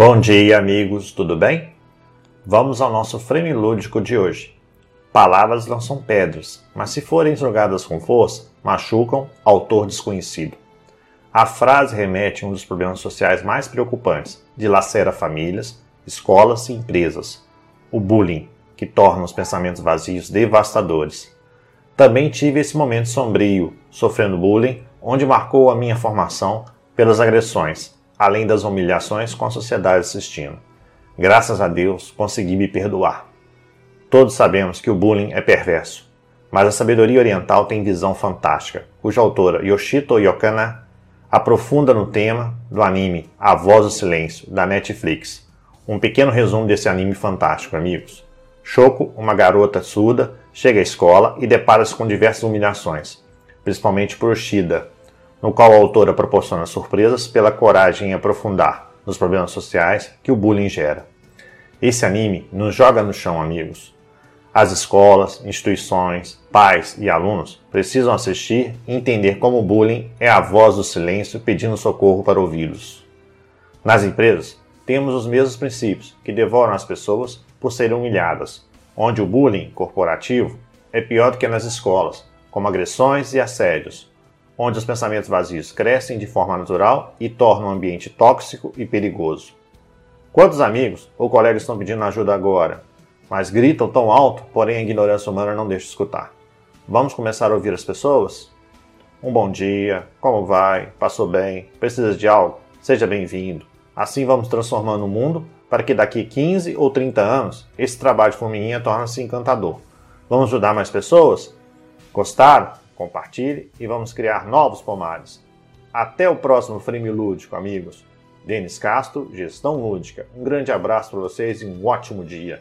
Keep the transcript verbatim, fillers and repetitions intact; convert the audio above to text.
Bom dia, amigos, tudo bem? Vamos ao nosso frame lúdico de hoje. Palavras não são pedras, mas se forem jogadas com força, machucam. Autor desconhecido. A frase remete a um dos problemas sociais mais preocupantes, dilacera famílias, escolas e empresas. O bullying, que torna os pensamentos vazios devastadores. Também tive esse momento sombrio, sofrendo bullying, onde marcou a minha formação pelas agressões, além das humilhações com a sociedade assistindo. Graças a Deus, consegui me perdoar. Todos sabemos que o bullying é perverso, mas a sabedoria oriental tem visão fantástica, cuja autora Yoshito Yokana aprofunda no tema do anime A Voz do Silêncio, da Netflix. Um pequeno resumo desse anime fantástico, amigos. Shoko, uma garota surda, chega à escola e depara-se com diversas humilhações, principalmente por Oshida, no qual a autora proporciona surpresas pela coragem em aprofundar nos problemas sociais que o bullying gera. Esse anime nos joga no chão, amigos. As escolas, instituições, pais e alunos precisam assistir e entender como o bullying é a voz do silêncio pedindo socorro para ouvi-los. Nas empresas, temos os mesmos princípios que devoram as pessoas por serem humilhadas, onde o bullying corporativo é pior do que nas escolas, como agressões e assédios, onde os pensamentos vazios crescem de forma natural e tornam o ambiente tóxico e perigoso. Quantos amigos ou colegas estão pedindo ajuda agora, mas gritam tão alto, porém a ignorância humana não deixa escutar? Vamos começar a ouvir as pessoas? Um bom dia, como vai, passou bem, precisa de algo, seja bem-vindo. Assim vamos transformando o mundo para que daqui quinze ou trinta anos, esse trabalho de formiguinha torne-se encantador. Vamos ajudar mais pessoas? Gostaram? Compartilhe e vamos criar novos pomares. Até o próximo frame lúdico, amigos. Denis Castro, Gestão Lúdica. Um grande abraço para vocês e um ótimo dia.